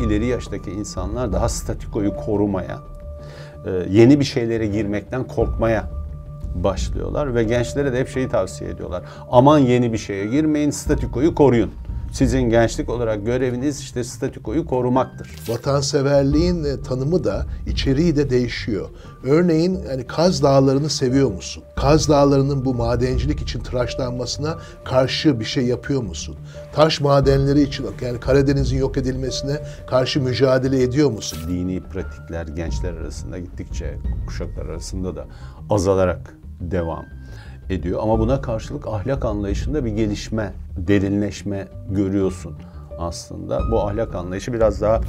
ileri yaştaki insanlar daha statikoyu korumaya, yeni bir şeylere girmekten korkmaya başlıyorlar ve gençlere de hep şeyi tavsiye ediyorlar. Aman yeni bir şeye girmeyin, statikoyu koruyun. Sizin gençlik olarak göreviniz işte statikoyu korumaktır. Vatanseverliğin tanımı da, içeriği de değişiyor. Örneğin yani Kaz Dağları'nı seviyor musun? Kaz Dağları'nın bu madencilik için tıraşlanmasına karşı bir şey yapıyor musun? Taş madenleri için, yani Karadeniz'in yok edilmesine karşı mücadele ediyor musun? Dini pratikler gençler arasında gittikçe, kuşaklar arasında da azalarak devam ediyor. Ama buna karşılık ahlak anlayışında bir gelişme, derinleşme görüyorsun aslında. Bu ahlak anlayışı biraz daha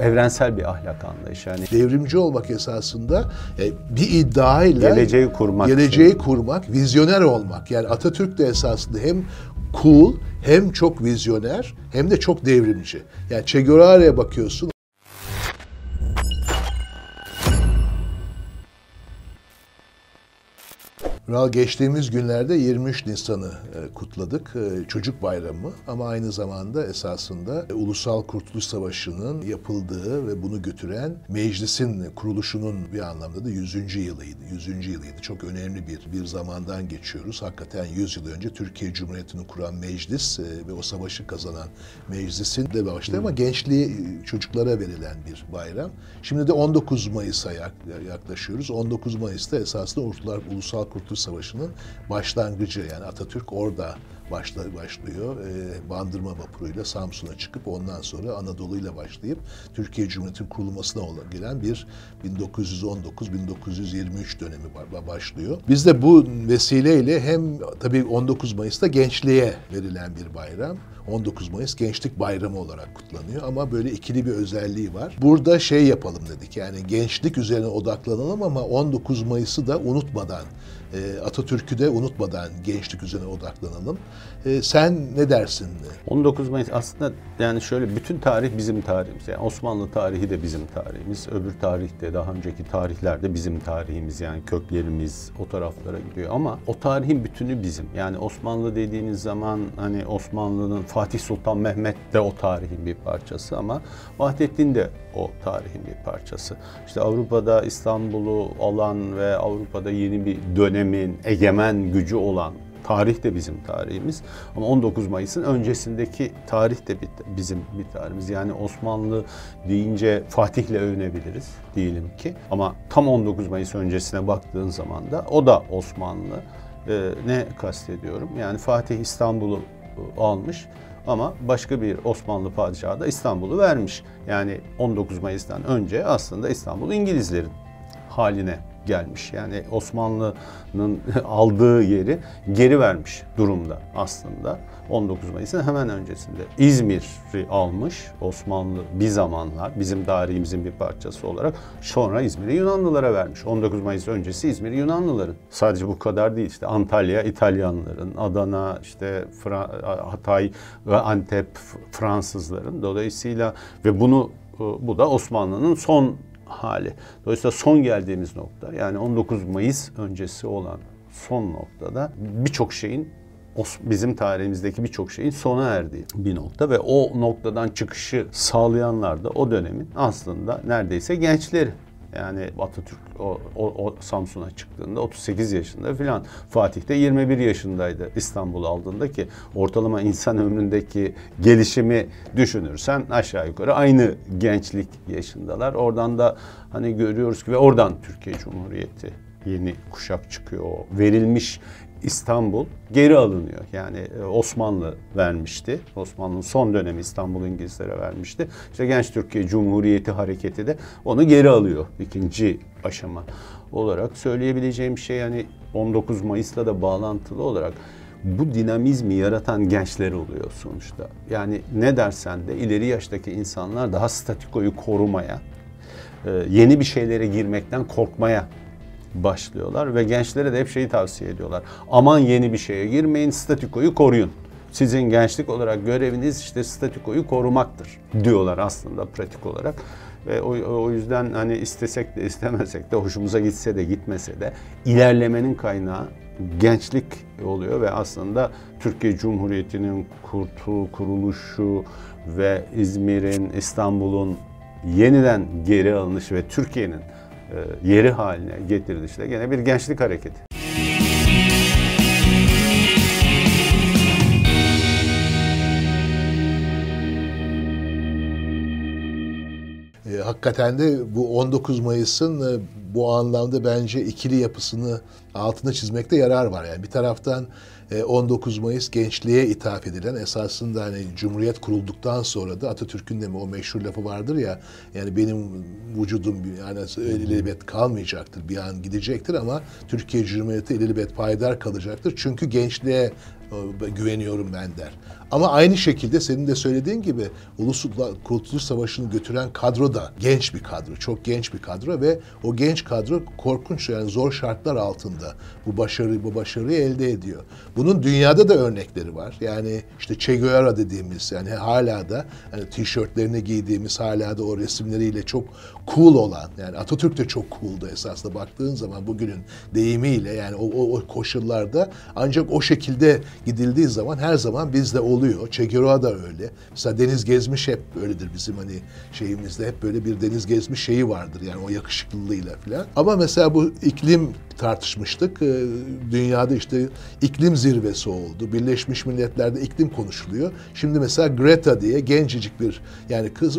evrensel bir ahlak anlayışı. Yani devrimci olmak esasında bir iddiayla geleceği kurmak. Geleceği kurmak, vizyoner olmak. Yani Atatürk de esasında hem cool, hem çok vizyoner, hem de çok devrimci. Yani Che Guevara'ya bakıyorsun. Geçtiğimiz günlerde 23 Nisan'ı kutladık, Çocuk Bayramı, ama aynı zamanda esasında Ulusal Kurtuluş Savaşı'nın yapıldığı ve bunu götüren meclisin kuruluşunun bir anlamda da 100. yılıydı. 100. yılıydı. Çok önemli bir zamandan geçiyoruz. Hakikaten 100 yıl önce Türkiye Cumhuriyeti'ni kuran meclis ve o savaşı kazanan meclisin de başladı ama gençliği, çocuklara verilen bir bayram. Şimdi de 19 Mayıs'a yaklaşıyoruz. 19 Mayıs'ta esasında Ulusal Kurtuluş Savaşı'nın başlangıcı, yani Atatürk orada başlıyor. Bandırma vapuruyla Samsun'a çıkıp ondan sonra Anadolu'yla başlayıp Türkiye Cumhuriyeti'nin kurulmasına gelen bir 1919-1923 dönemi başlıyor. Biz de bu vesileyle hem tabii 19 Mayıs'ta gençliğe verilen bir bayram. 19 Mayıs Gençlik Bayramı olarak kutlanıyor ama böyle ikili bir özelliği var. Burada şey yapalım dedik, yani gençlik üzerine odaklanalım ama 19 Mayıs'ı da unutmadan, Atatürk'ü de unutmadan gençlik üzerine odaklanalım. Sen ne dersin? 19 Mayıs aslında yani şöyle, bütün tarih bizim tarihimiz. Yani Osmanlı tarihi de bizim tarihimiz. Öbür tarihte, daha önceki tarihlerde bizim tarihimiz. Yani köklerimiz o taraflara gidiyor ama o tarihin bütünü bizim. Yani Osmanlı dediğiniz zaman hani Osmanlı'nın Fatih Sultan Mehmet de o tarihin bir parçası ama Vahdettin de o tarihin bir parçası. İşte Avrupa'da İstanbul'u alan ve Avrupa'da yeni bir dönemin egemen gücü olan tarih de bizim tarihimiz. Ama 19 Mayıs'ın öncesindeki tarih de bizim bir tarihimiz. Yani Osmanlı deyince Fatih'le övünebiliriz diyelim ki. Ama tam 19 Mayıs öncesine baktığın zaman da o da Osmanlı. Ne kastediyorum? Yani Fatih İstanbul'u almış ama başka bir Osmanlı padişahı da İstanbul'u vermiş. Yani 19 Mayıs'tan önce aslında İstanbul İngilizlerin haline gelmiş. Yani Osmanlı'nın aldığı yeri geri vermiş durumda aslında. 19 Mayıs'ın hemen öncesinde İzmir'i almış Osmanlı bir zamanlar bizim tarihimizin bir parçası olarak, sonra İzmir'i Yunanlılara vermiş. 19 Mayıs öncesi İzmir Yunanlıların. Sadece bu kadar değil, işte Antalya İtalyanların, Adana, işte Hatay ve Antep Fransızların. Dolayısıyla ve bu da Osmanlı'nın son hali. Dolayısıyla son geldiğimiz nokta, yani 19 Mayıs öncesi olan son noktada birçok şeyin, bizim tarihimizdeki birçok şeyin sona erdiği bir nokta ve o noktadan çıkışı sağlayanlar da o dönemin aslında neredeyse gençleri. Yani Atatürk o Samsun'a çıktığında 38 yaşında filan, Fatih de 21 yaşındaydı İstanbul'u aldığında ki ortalama insan ömründeki gelişimi düşünürsen aşağı yukarı aynı gençlik yaşındalar. Oradan da hani görüyoruz ki ve oradan Türkiye Cumhuriyeti, yeni kuşak çıkıyor. O verilmiş İstanbul geri alınıyor. Yani Osmanlı vermişti. Osmanlı'nın son dönemi İstanbul'u İngilizlere vermişti. İşte Genç Türkiye Cumhuriyeti hareketi de onu geri alıyor. İkinci aşama olarak söyleyebileceğim şey, yani 19 Mayıs'la da bağlantılı olarak bu dinamizmi yaratan gençler oluyor sonuçta. Yani ne dersen de ileri yaştaki insanlar daha statikoyu korumaya, yeni bir şeylere girmekten korkmaya başlıyorlar ve gençlere de hep şeyi tavsiye ediyorlar. Aman yeni bir şeye girmeyin, statikoyu koruyun. Sizin gençlik olarak göreviniz işte statikoyu korumaktır diyorlar aslında pratik olarak. Ve o yüzden hani istesek de istemesek de, hoşumuza gitse de gitmese de ilerlemenin kaynağı gençlik oluyor ve aslında Türkiye Cumhuriyeti'nin kuruluşu ve İzmir'in, İstanbul'un yeniden geri alınışı ve Türkiye'nin yeri haline getirilişle gene bir gençlik hareketi. Hakikaten de bu 19 Mayıs'ın bu anlamda bence ikili yapısını altına çizmekte yarar var. Yani bir taraftan 19 Mayıs gençliğe ithaf edilen, esasında hani Cumhuriyet kurulduktan sonra da Atatürk'ün de mi o meşhur lafı vardır ya, yani benim vücudum yani ilelebet kalmayacaktır, bir an gidecektir ama Türkiye Cumhuriyeti ilelebet payidar kalacaktır çünkü gençliğe güveniyorum ben der. Ama aynı şekilde senin de söylediğin gibi Ulusal Kurtuluş Savaşı'nı götüren kadro da genç bir kadro, çok genç bir kadro ve o genç kadro korkunç, yani zor şartlar altında bu başarıyı elde ediyor. Bunun dünyada da örnekleri var. Yani işte Che Guevara dediğimiz, yani hala da yani tişörtlerini giydiğimiz, hala da o resimleriyle çok cool olan, yani Atatürk de çok cool'du esasında baktığın zaman bugünün deyimiyle, yani o koşullarda ancak o şekilde gidildiği zaman her zaman bizde oluyor. Che Guevara da öyle. Mesela Deniz Gezmiş hep öyledir bizim hani şeyimizde, hep böyle bir Deniz Gezmiş şeyi vardır yani o yakışıklılığıyla falan. Ama mesela bu iklim tartışmıştık. Dünyada işte iklim zirvesi oldu. Birleşmiş Milletler'de iklim konuşuluyor. Şimdi mesela Greta diye gencecik bir yani kız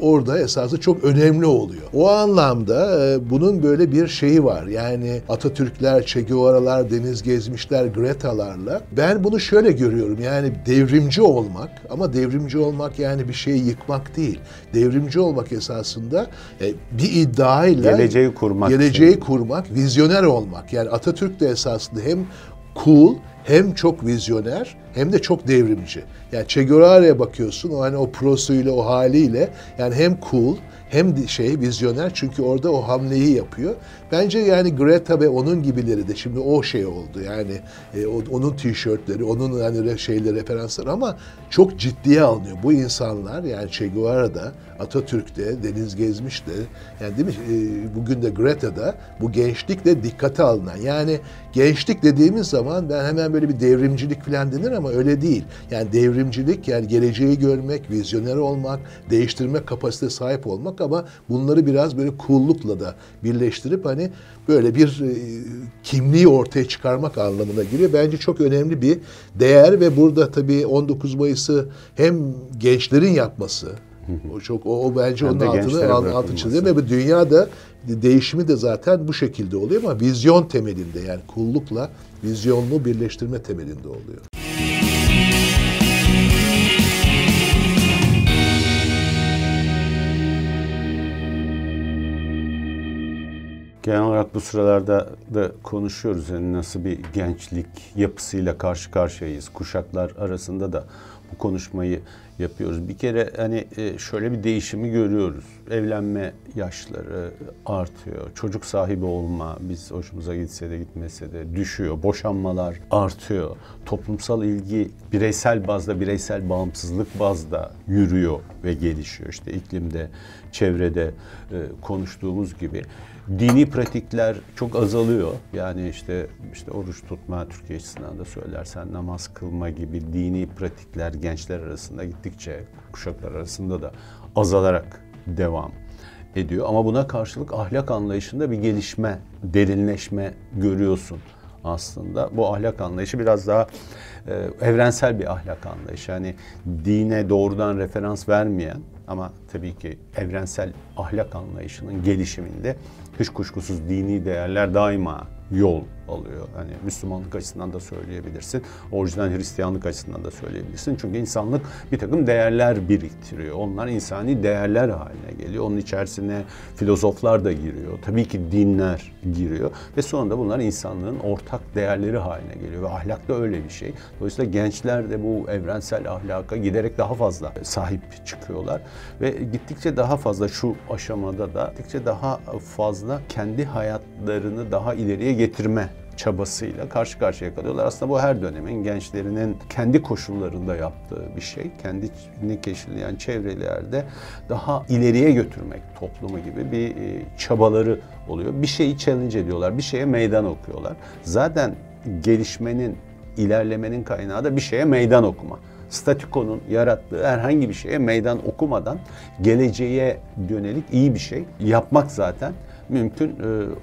orada esasında çok önemli oluyor. O anlamda bunun böyle bir şeyi var. Yani Atatürkler, Che Guevara'lar, Deniz Gezmişler, Greta'larla ben bunu şöyle görüyorum. Yani devrimci olmak, ama devrimci olmak yani bir şeyi yıkmak değil. Devrimci olmak esasında bir iddiayla geleceği kurmak, vizyoner olmak. Yani Atatürk de esasında hem cool, hem çok vizyoner, hem de çok devrimci. Yani Che Guevara'ya bakıyorsun, o hani o prosuyla, o haliyle yani hem cool, hem şey vizyoner, çünkü orada o hamleyi yapıyor. Bence yani Greta ve onun gibileri de şimdi o şey oldu yani onun tişörtleri, onun yani şeyleri, referansları ama çok ciddiye alınıyor. Bu insanlar yani Che Guevara'da, Atatürk'te, Deniz Gezmiş'te, yani değil mi? Bugün de Greta'da bu gençlikle dikkate alınan, yani gençlik dediğimiz zaman ben hemen böyle bir devrimcilik falan denir ama öyle değil. Yani devrimcilik yani geleceği görmek, vizyoner olmak, değiştirme kapasitesine sahip olmak ama bunları biraz böyle cool'lukla da birleştirip hani böyle bir kimliği ortaya çıkarmak anlamına giriyor. Bence çok önemli bir değer ve burada tabii 19 Mayıs'ı hem gençlerin yapması, o çok o bence hem onun altını çiziyor ve dünyada değişimi de zaten bu şekilde oluyor ama vizyon temelinde, yani kullukla vizyonlu birleştirme temelinde oluyor. Genel olarak bu sıralarda da konuşuyoruz, yani nasıl bir gençlik yapısıyla karşı karşıyayız. Kuşaklar arasında da bu konuşmayı yapıyoruz. Bir kere hani şöyle bir değişimi görüyoruz. Evlenme yaşları artıyor. Çocuk sahibi olma, biz hoşumuza gitse de gitmese de, düşüyor. Boşanmalar artıyor. Toplumsal ilgi bireysel bazda, bireysel bağımsızlık bazda yürüyor ve gelişiyor. İşte iklimde, çevrede konuştuğumuz gibi. Dini pratikler çok azalıyor. Yani işte oruç tutma, Türkiye açısından da söylersen namaz kılma gibi dini pratikler gençler arasında gittikçe kuşaklar arasında da azalarak devam ediyor. Ama buna karşılık ahlak anlayışında bir gelişme, derinleşme görüyorsun aslında. Bu ahlak anlayışı biraz daha evrensel bir ahlak anlayışı. Yani dine doğrudan referans vermeyen ama tabii ki evrensel ahlak anlayışının gelişiminde hiç kuşkusuz dini değerler daima yol alıyor. Hani Müslümanlık açısından da söyleyebilirsin, orijinal Hristiyanlık açısından da söyleyebilirsin. Çünkü insanlık bir takım değerler biriktiriyor. Onlar insani değerler haline geliyor. Onun içerisine filozoflar da giriyor. Tabii ki dinler giriyor. Ve sonunda bunlar insanlığın ortak değerleri haline geliyor. Ve ahlak da öyle bir şey. Dolayısıyla gençler de bu evrensel ahlaka giderek daha fazla sahip çıkıyorlar. Ve gittikçe daha fazla şu aşamada da gittikçe daha fazla kendi hayatlarını daha ileriye getirme çabasıyla karşı karşıya kalıyorlar. Aslında bu her dönemin gençlerinin kendi koşullarında yaptığı bir şey. Kendini keşfleyen çevrelerde daha ileriye götürmek toplumu gibi bir çabaları oluyor. Bir şeyi challenge ediyorlar, bir şeye meydan okuyorlar. Zaten gelişmenin, ilerlemenin kaynağı da bir şeye meydan okuma. statükonun yarattığı herhangi bir şeye meydan okumadan geleceğe yönelik iyi bir şey yapmak zaten mümkün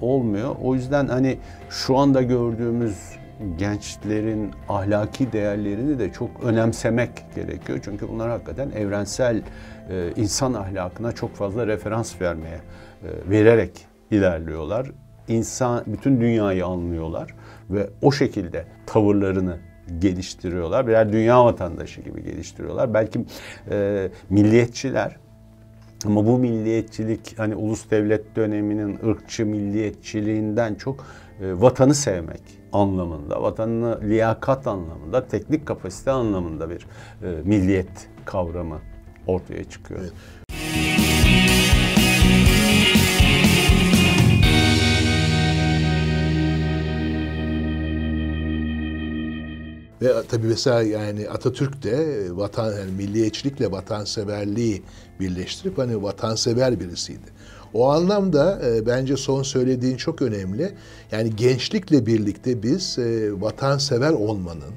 olmuyor. O yüzden hani şu anda gördüğümüz gençlerin ahlaki değerlerini de çok önemsemek gerekiyor. Çünkü bunlar hakikaten evrensel insan ahlakına çok fazla referans vererek ilerliyorlar. İnsan, bütün dünyayı anlıyorlar ve o şekilde tavırlarını geliştiriyorlar. Birer dünya vatandaşı gibi geliştiriyorlar. Belki milliyetçiler, ama bu milliyetçilik hani ulus devlet döneminin ırkçı milliyetçiliğinden çok vatanı sevmek anlamında, vatanını liyakat anlamında, teknik kapasite anlamında bir milliyet kavramı ortaya çıkıyor. Evet. Ve tabii mesela yani Atatürk de vatan, yani milliyetçilikle vatanseverliği birleştirip hani vatansever birisiydi. O anlamda bence son söylediğin çok önemli. Yani gençlikle birlikte biz vatansever olmanın,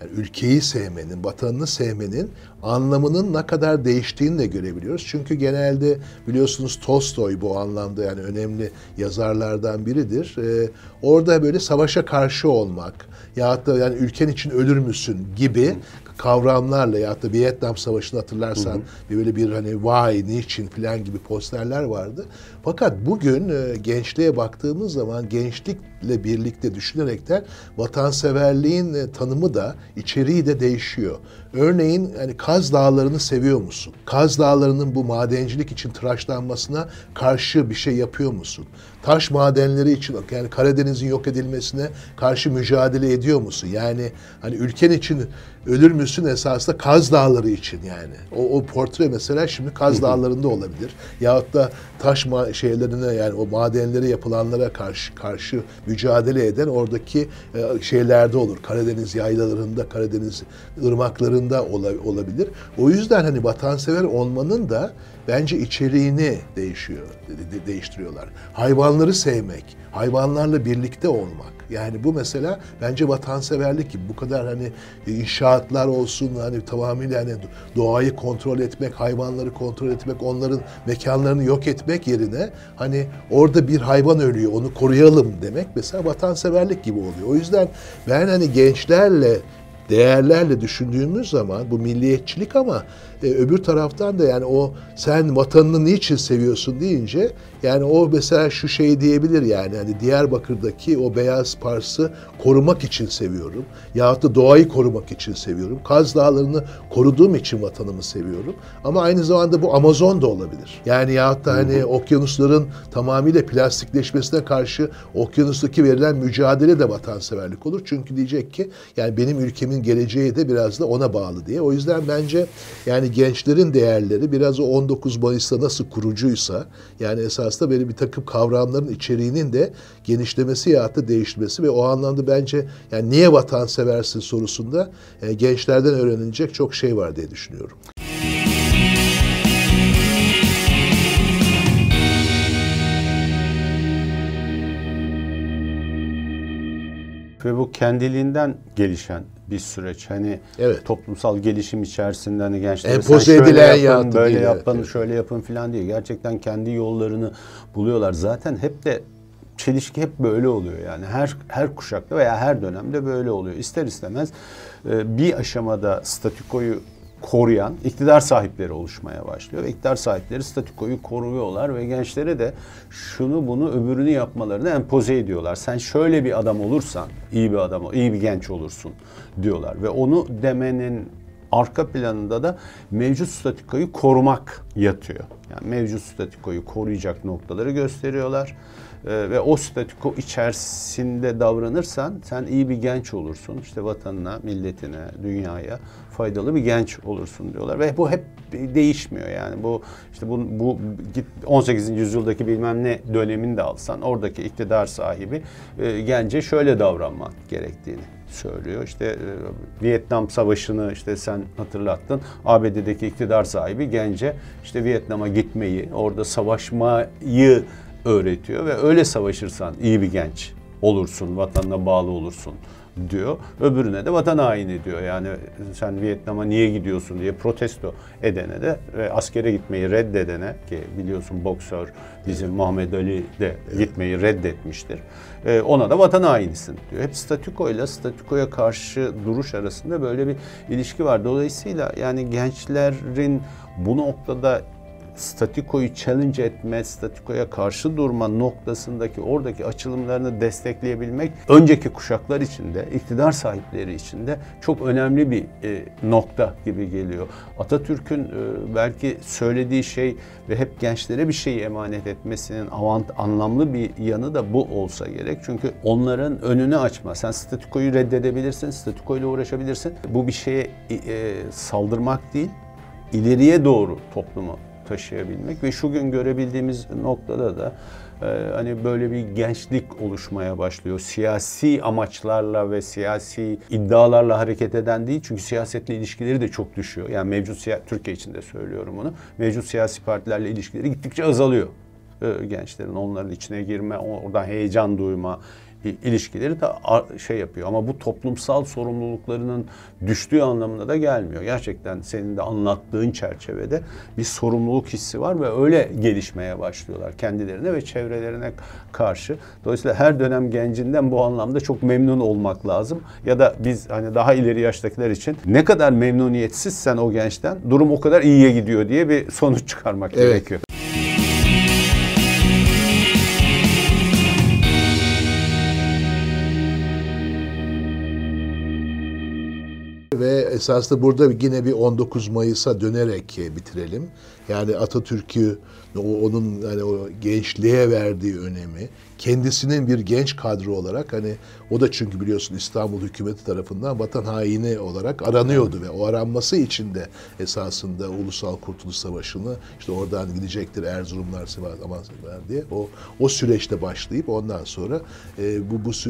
yani ülkeyi sevmenin, vatanını sevmenin anlamının ne kadar değiştiğini de görebiliyoruz. Çünkü genelde biliyorsunuz Tolstoy bu anlamda yani önemli yazarlardan biridir. Orada böyle savaşa karşı olmak yahut da yani ülken için ölür müsün gibi kavramlarla yahut da Vietnam Savaşı'nı hatırlarsan böyle bir hani vay niçin falan gibi posterler vardı. Fakat bugün gençliğe baktığımız zaman gençlikle birlikte düşünerekten vatanseverliğin tanımı da içeriği de değişiyor. Örneğin hani Kaz Dağları'nı seviyor musun? Kaz Dağları'nın bu madencilik için tıraşlanmasına karşı bir şey yapıyor musun? Taş madenleri için yani Karadeniz'in yok edilmesine karşı mücadele ediyor musun? Yani hani ülken için ölür müsün esasında Kaz Dağları için yani. O portre mesela şimdi Kaz Dağları'nda olabilir. Yahut da taş şeylerine yani o madenlere yapılanlara karşı mücadele eden oradaki şeylerde olur. Karadeniz yaylalarında, Karadeniz ırmaklarında olabilir. O yüzden hani vatansever olmanın da bence içeriğini değiştiriyorlar. Hayvanları sevmek, hayvanlarla birlikte olmak. Yani bu mesela bence vatanseverlik gibi. Bu kadar hani inşaatlar olsun, hani tamamıyla hani doğayı kontrol etmek, hayvanları kontrol etmek, onların mekanlarını yok etmek yerine hani orada bir hayvan ölüyor, onu koruyalım demek mesela vatanseverlik gibi oluyor. O yüzden ben hani gençlerle, değerlerle düşündüğümüz zaman bu milliyetçilik ama öbür taraftan da yani o sen vatanını niçin seviyorsun deyince yani o mesela şu şey diyebilir yani hani Diyarbakır'daki o beyaz Pars'ı korumak için seviyorum. Yahut da doğayı korumak için seviyorum. Kaz Dağları'nı koruduğum için vatanımı seviyorum. Ama aynı zamanda bu Amazon da olabilir. Yani yahut da hani okyanusların tamamıyla plastikleşmesine karşı okyanustaki verilen mücadele de vatanseverlik olur. Çünkü diyecek ki yani benim ülkemin geleceği de biraz da ona bağlı diye. O yüzden bence yani gençlerin değerleri biraz o 19 Mayıs'ta nasıl kurucuysa yani esasında böyle bir takım kavramların içeriğinin de genişlemesi ya da değişmesi ve o anlamda bence yani niye vatanseversin sorusunda gençlerden öğrenilecek çok şey var diye düşünüyorum. Ve bu kendiliğinden gelişen bir süreç. Hani evet, toplumsal gelişim içerisinde hani gençlere empoze edilen yapın, böyle yapın, şöyle yapın filan diye gerçekten kendi yollarını buluyorlar. Zaten hep de çelişki hep böyle oluyor yani. Her kuşakta veya her dönemde böyle oluyor. İster istemez bir aşamada statükoyu koruyan iktidar sahipleri oluşmaya başlıyor. Ve iktidar sahipleri statükoyu koruyorlar ve gençlere de şunu bunu öbürünü yapmalarını empoze ediyorlar. Sen şöyle bir adam olursan iyi bir adam, iyi bir genç olursun diyorlar. Ve onu demenin arka planında da mevcut statükoyu korumak yatıyor. Yani mevcut statükoyu koruyacak noktaları gösteriyorlar. Ve o statüko içerisinde davranırsan sen iyi bir genç olursun. İşte vatanına, milletine, dünyaya faydalı bir genç olursun diyorlar. Ve bu hep değişmiyor yani. Bu işte bu 18. yüzyıldaki bilmem ne dönemini de alsan oradaki iktidar sahibi gence şöyle davranman gerektiğini söylüyor. İşte Vietnam Savaşı'nı işte sen hatırlattın. ABD'deki iktidar sahibi gence işte Vietnam'a gitmeyi, orada savaşmayı öğretiyor ve öyle savaşırsan iyi bir genç olursun, vatanına bağlı olursun diyor. Öbürüne de vatan haini diyor. Yani sen Vietnam'a niye gidiyorsun diye protesto edene de ve askere gitmeyi reddedene, ki biliyorsun boksör bizim Muhammed Ali de gitmeyi reddetmiştir. Ona da vatan hainisin diyor. Hep statüko ile statükoya karşı duruş arasında böyle bir ilişki var. Dolayısıyla yani gençlerin bu noktada statikoyu challenge etme, statikoya karşı durma noktasındaki oradaki açılımlarını destekleyebilmek önceki kuşaklar için de, iktidar sahipleri için de çok önemli bir nokta gibi geliyor. Atatürk'ün belki söylediği şey ve hep gençlere bir şeyi emanet etmesinin anlamlı bir yanı da bu olsa gerek. Çünkü onların önünü açma. Sen statikoyu reddedebilirsin, statikoyla uğraşabilirsin. Bu bir şeye saldırmak değil, ileriye doğru toplumu taşıyabilmek ve şu gün görebildiğimiz noktada da hani böyle bir gençlik oluşmaya başlıyor. Siyasi amaçlarla ve siyasi iddialarla hareket eden değil, çünkü siyasetle ilişkileri de çok düşüyor. Yani mevcut Türkiye için de söylüyorum bunu. Mevcut siyasi partilerle ilişkileri gittikçe azalıyor. Gençlerin onların içine girme, oradan heyecan duyma ilişkileri de şey yapıyor. Ama bu toplumsal sorumluluklarının düştüğü anlamına da gelmiyor. Gerçekten senin de anlattığın çerçevede bir sorumluluk hissi var ve öyle gelişmeye başlıyorlar kendilerine ve çevrelerine karşı. Dolayısıyla her dönem gencinden bu anlamda çok memnun olmak lazım. Ya da biz hani daha ileri yaştakiler için ne kadar memnuniyetsizsen o gençten, durum o kadar iyiye gidiyor diye bir sonuç çıkarmak gerekiyor. Ve esasında burada yine bir 19 Mayıs'a dönerek bitirelim. Yani Atatürk'ü, onun hani o gençliğe verdiği önemi, kendisinin bir genç kadro olarak, hani o da çünkü biliyorsun İstanbul hükümeti tarafından vatan haini olarak aranıyordu ve o aranması için de esasında Ulusal Kurtuluş Savaşı'nı, işte oradan gidecektir Erzurumlar, Sivas, Amazonlar diye o süreçte başlayıp ondan sonra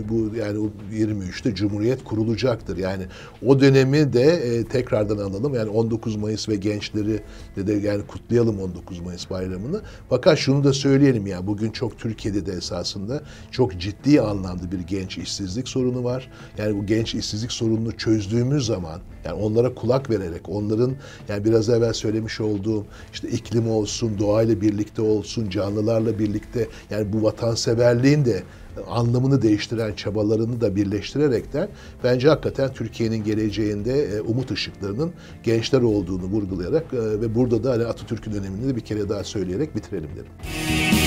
bu yani 23'te Cumhuriyet kurulacaktır. Yani o dönemi de tekrardan alalım. Yani 19 Mayıs ve gençleri de yani kutlayalım 19 Mayıs bayramını. Fakat şunu da söyleyelim, yani bugün çok Türkiye'de de esasında çok ciddi anlamda bir genç işsizlik sorunu var. Yani bu genç işsizlik sorununu çözdüğümüz zaman, yani onlara kulak vererek, onların yani biraz evvel söylemiş olduğum işte iklim olsun, doğayla birlikte olsun, canlılarla birlikte, yani bu vatanseverliğin de anlamını değiştiren çabalarını da birleştirerekten bence hakikaten Türkiye'nin geleceğinde umut ışıklarının gençler olduğunu vurgulayarak ve burada da Atatürk'ün önemini de bir kere daha söyleyerek bitirelim derim.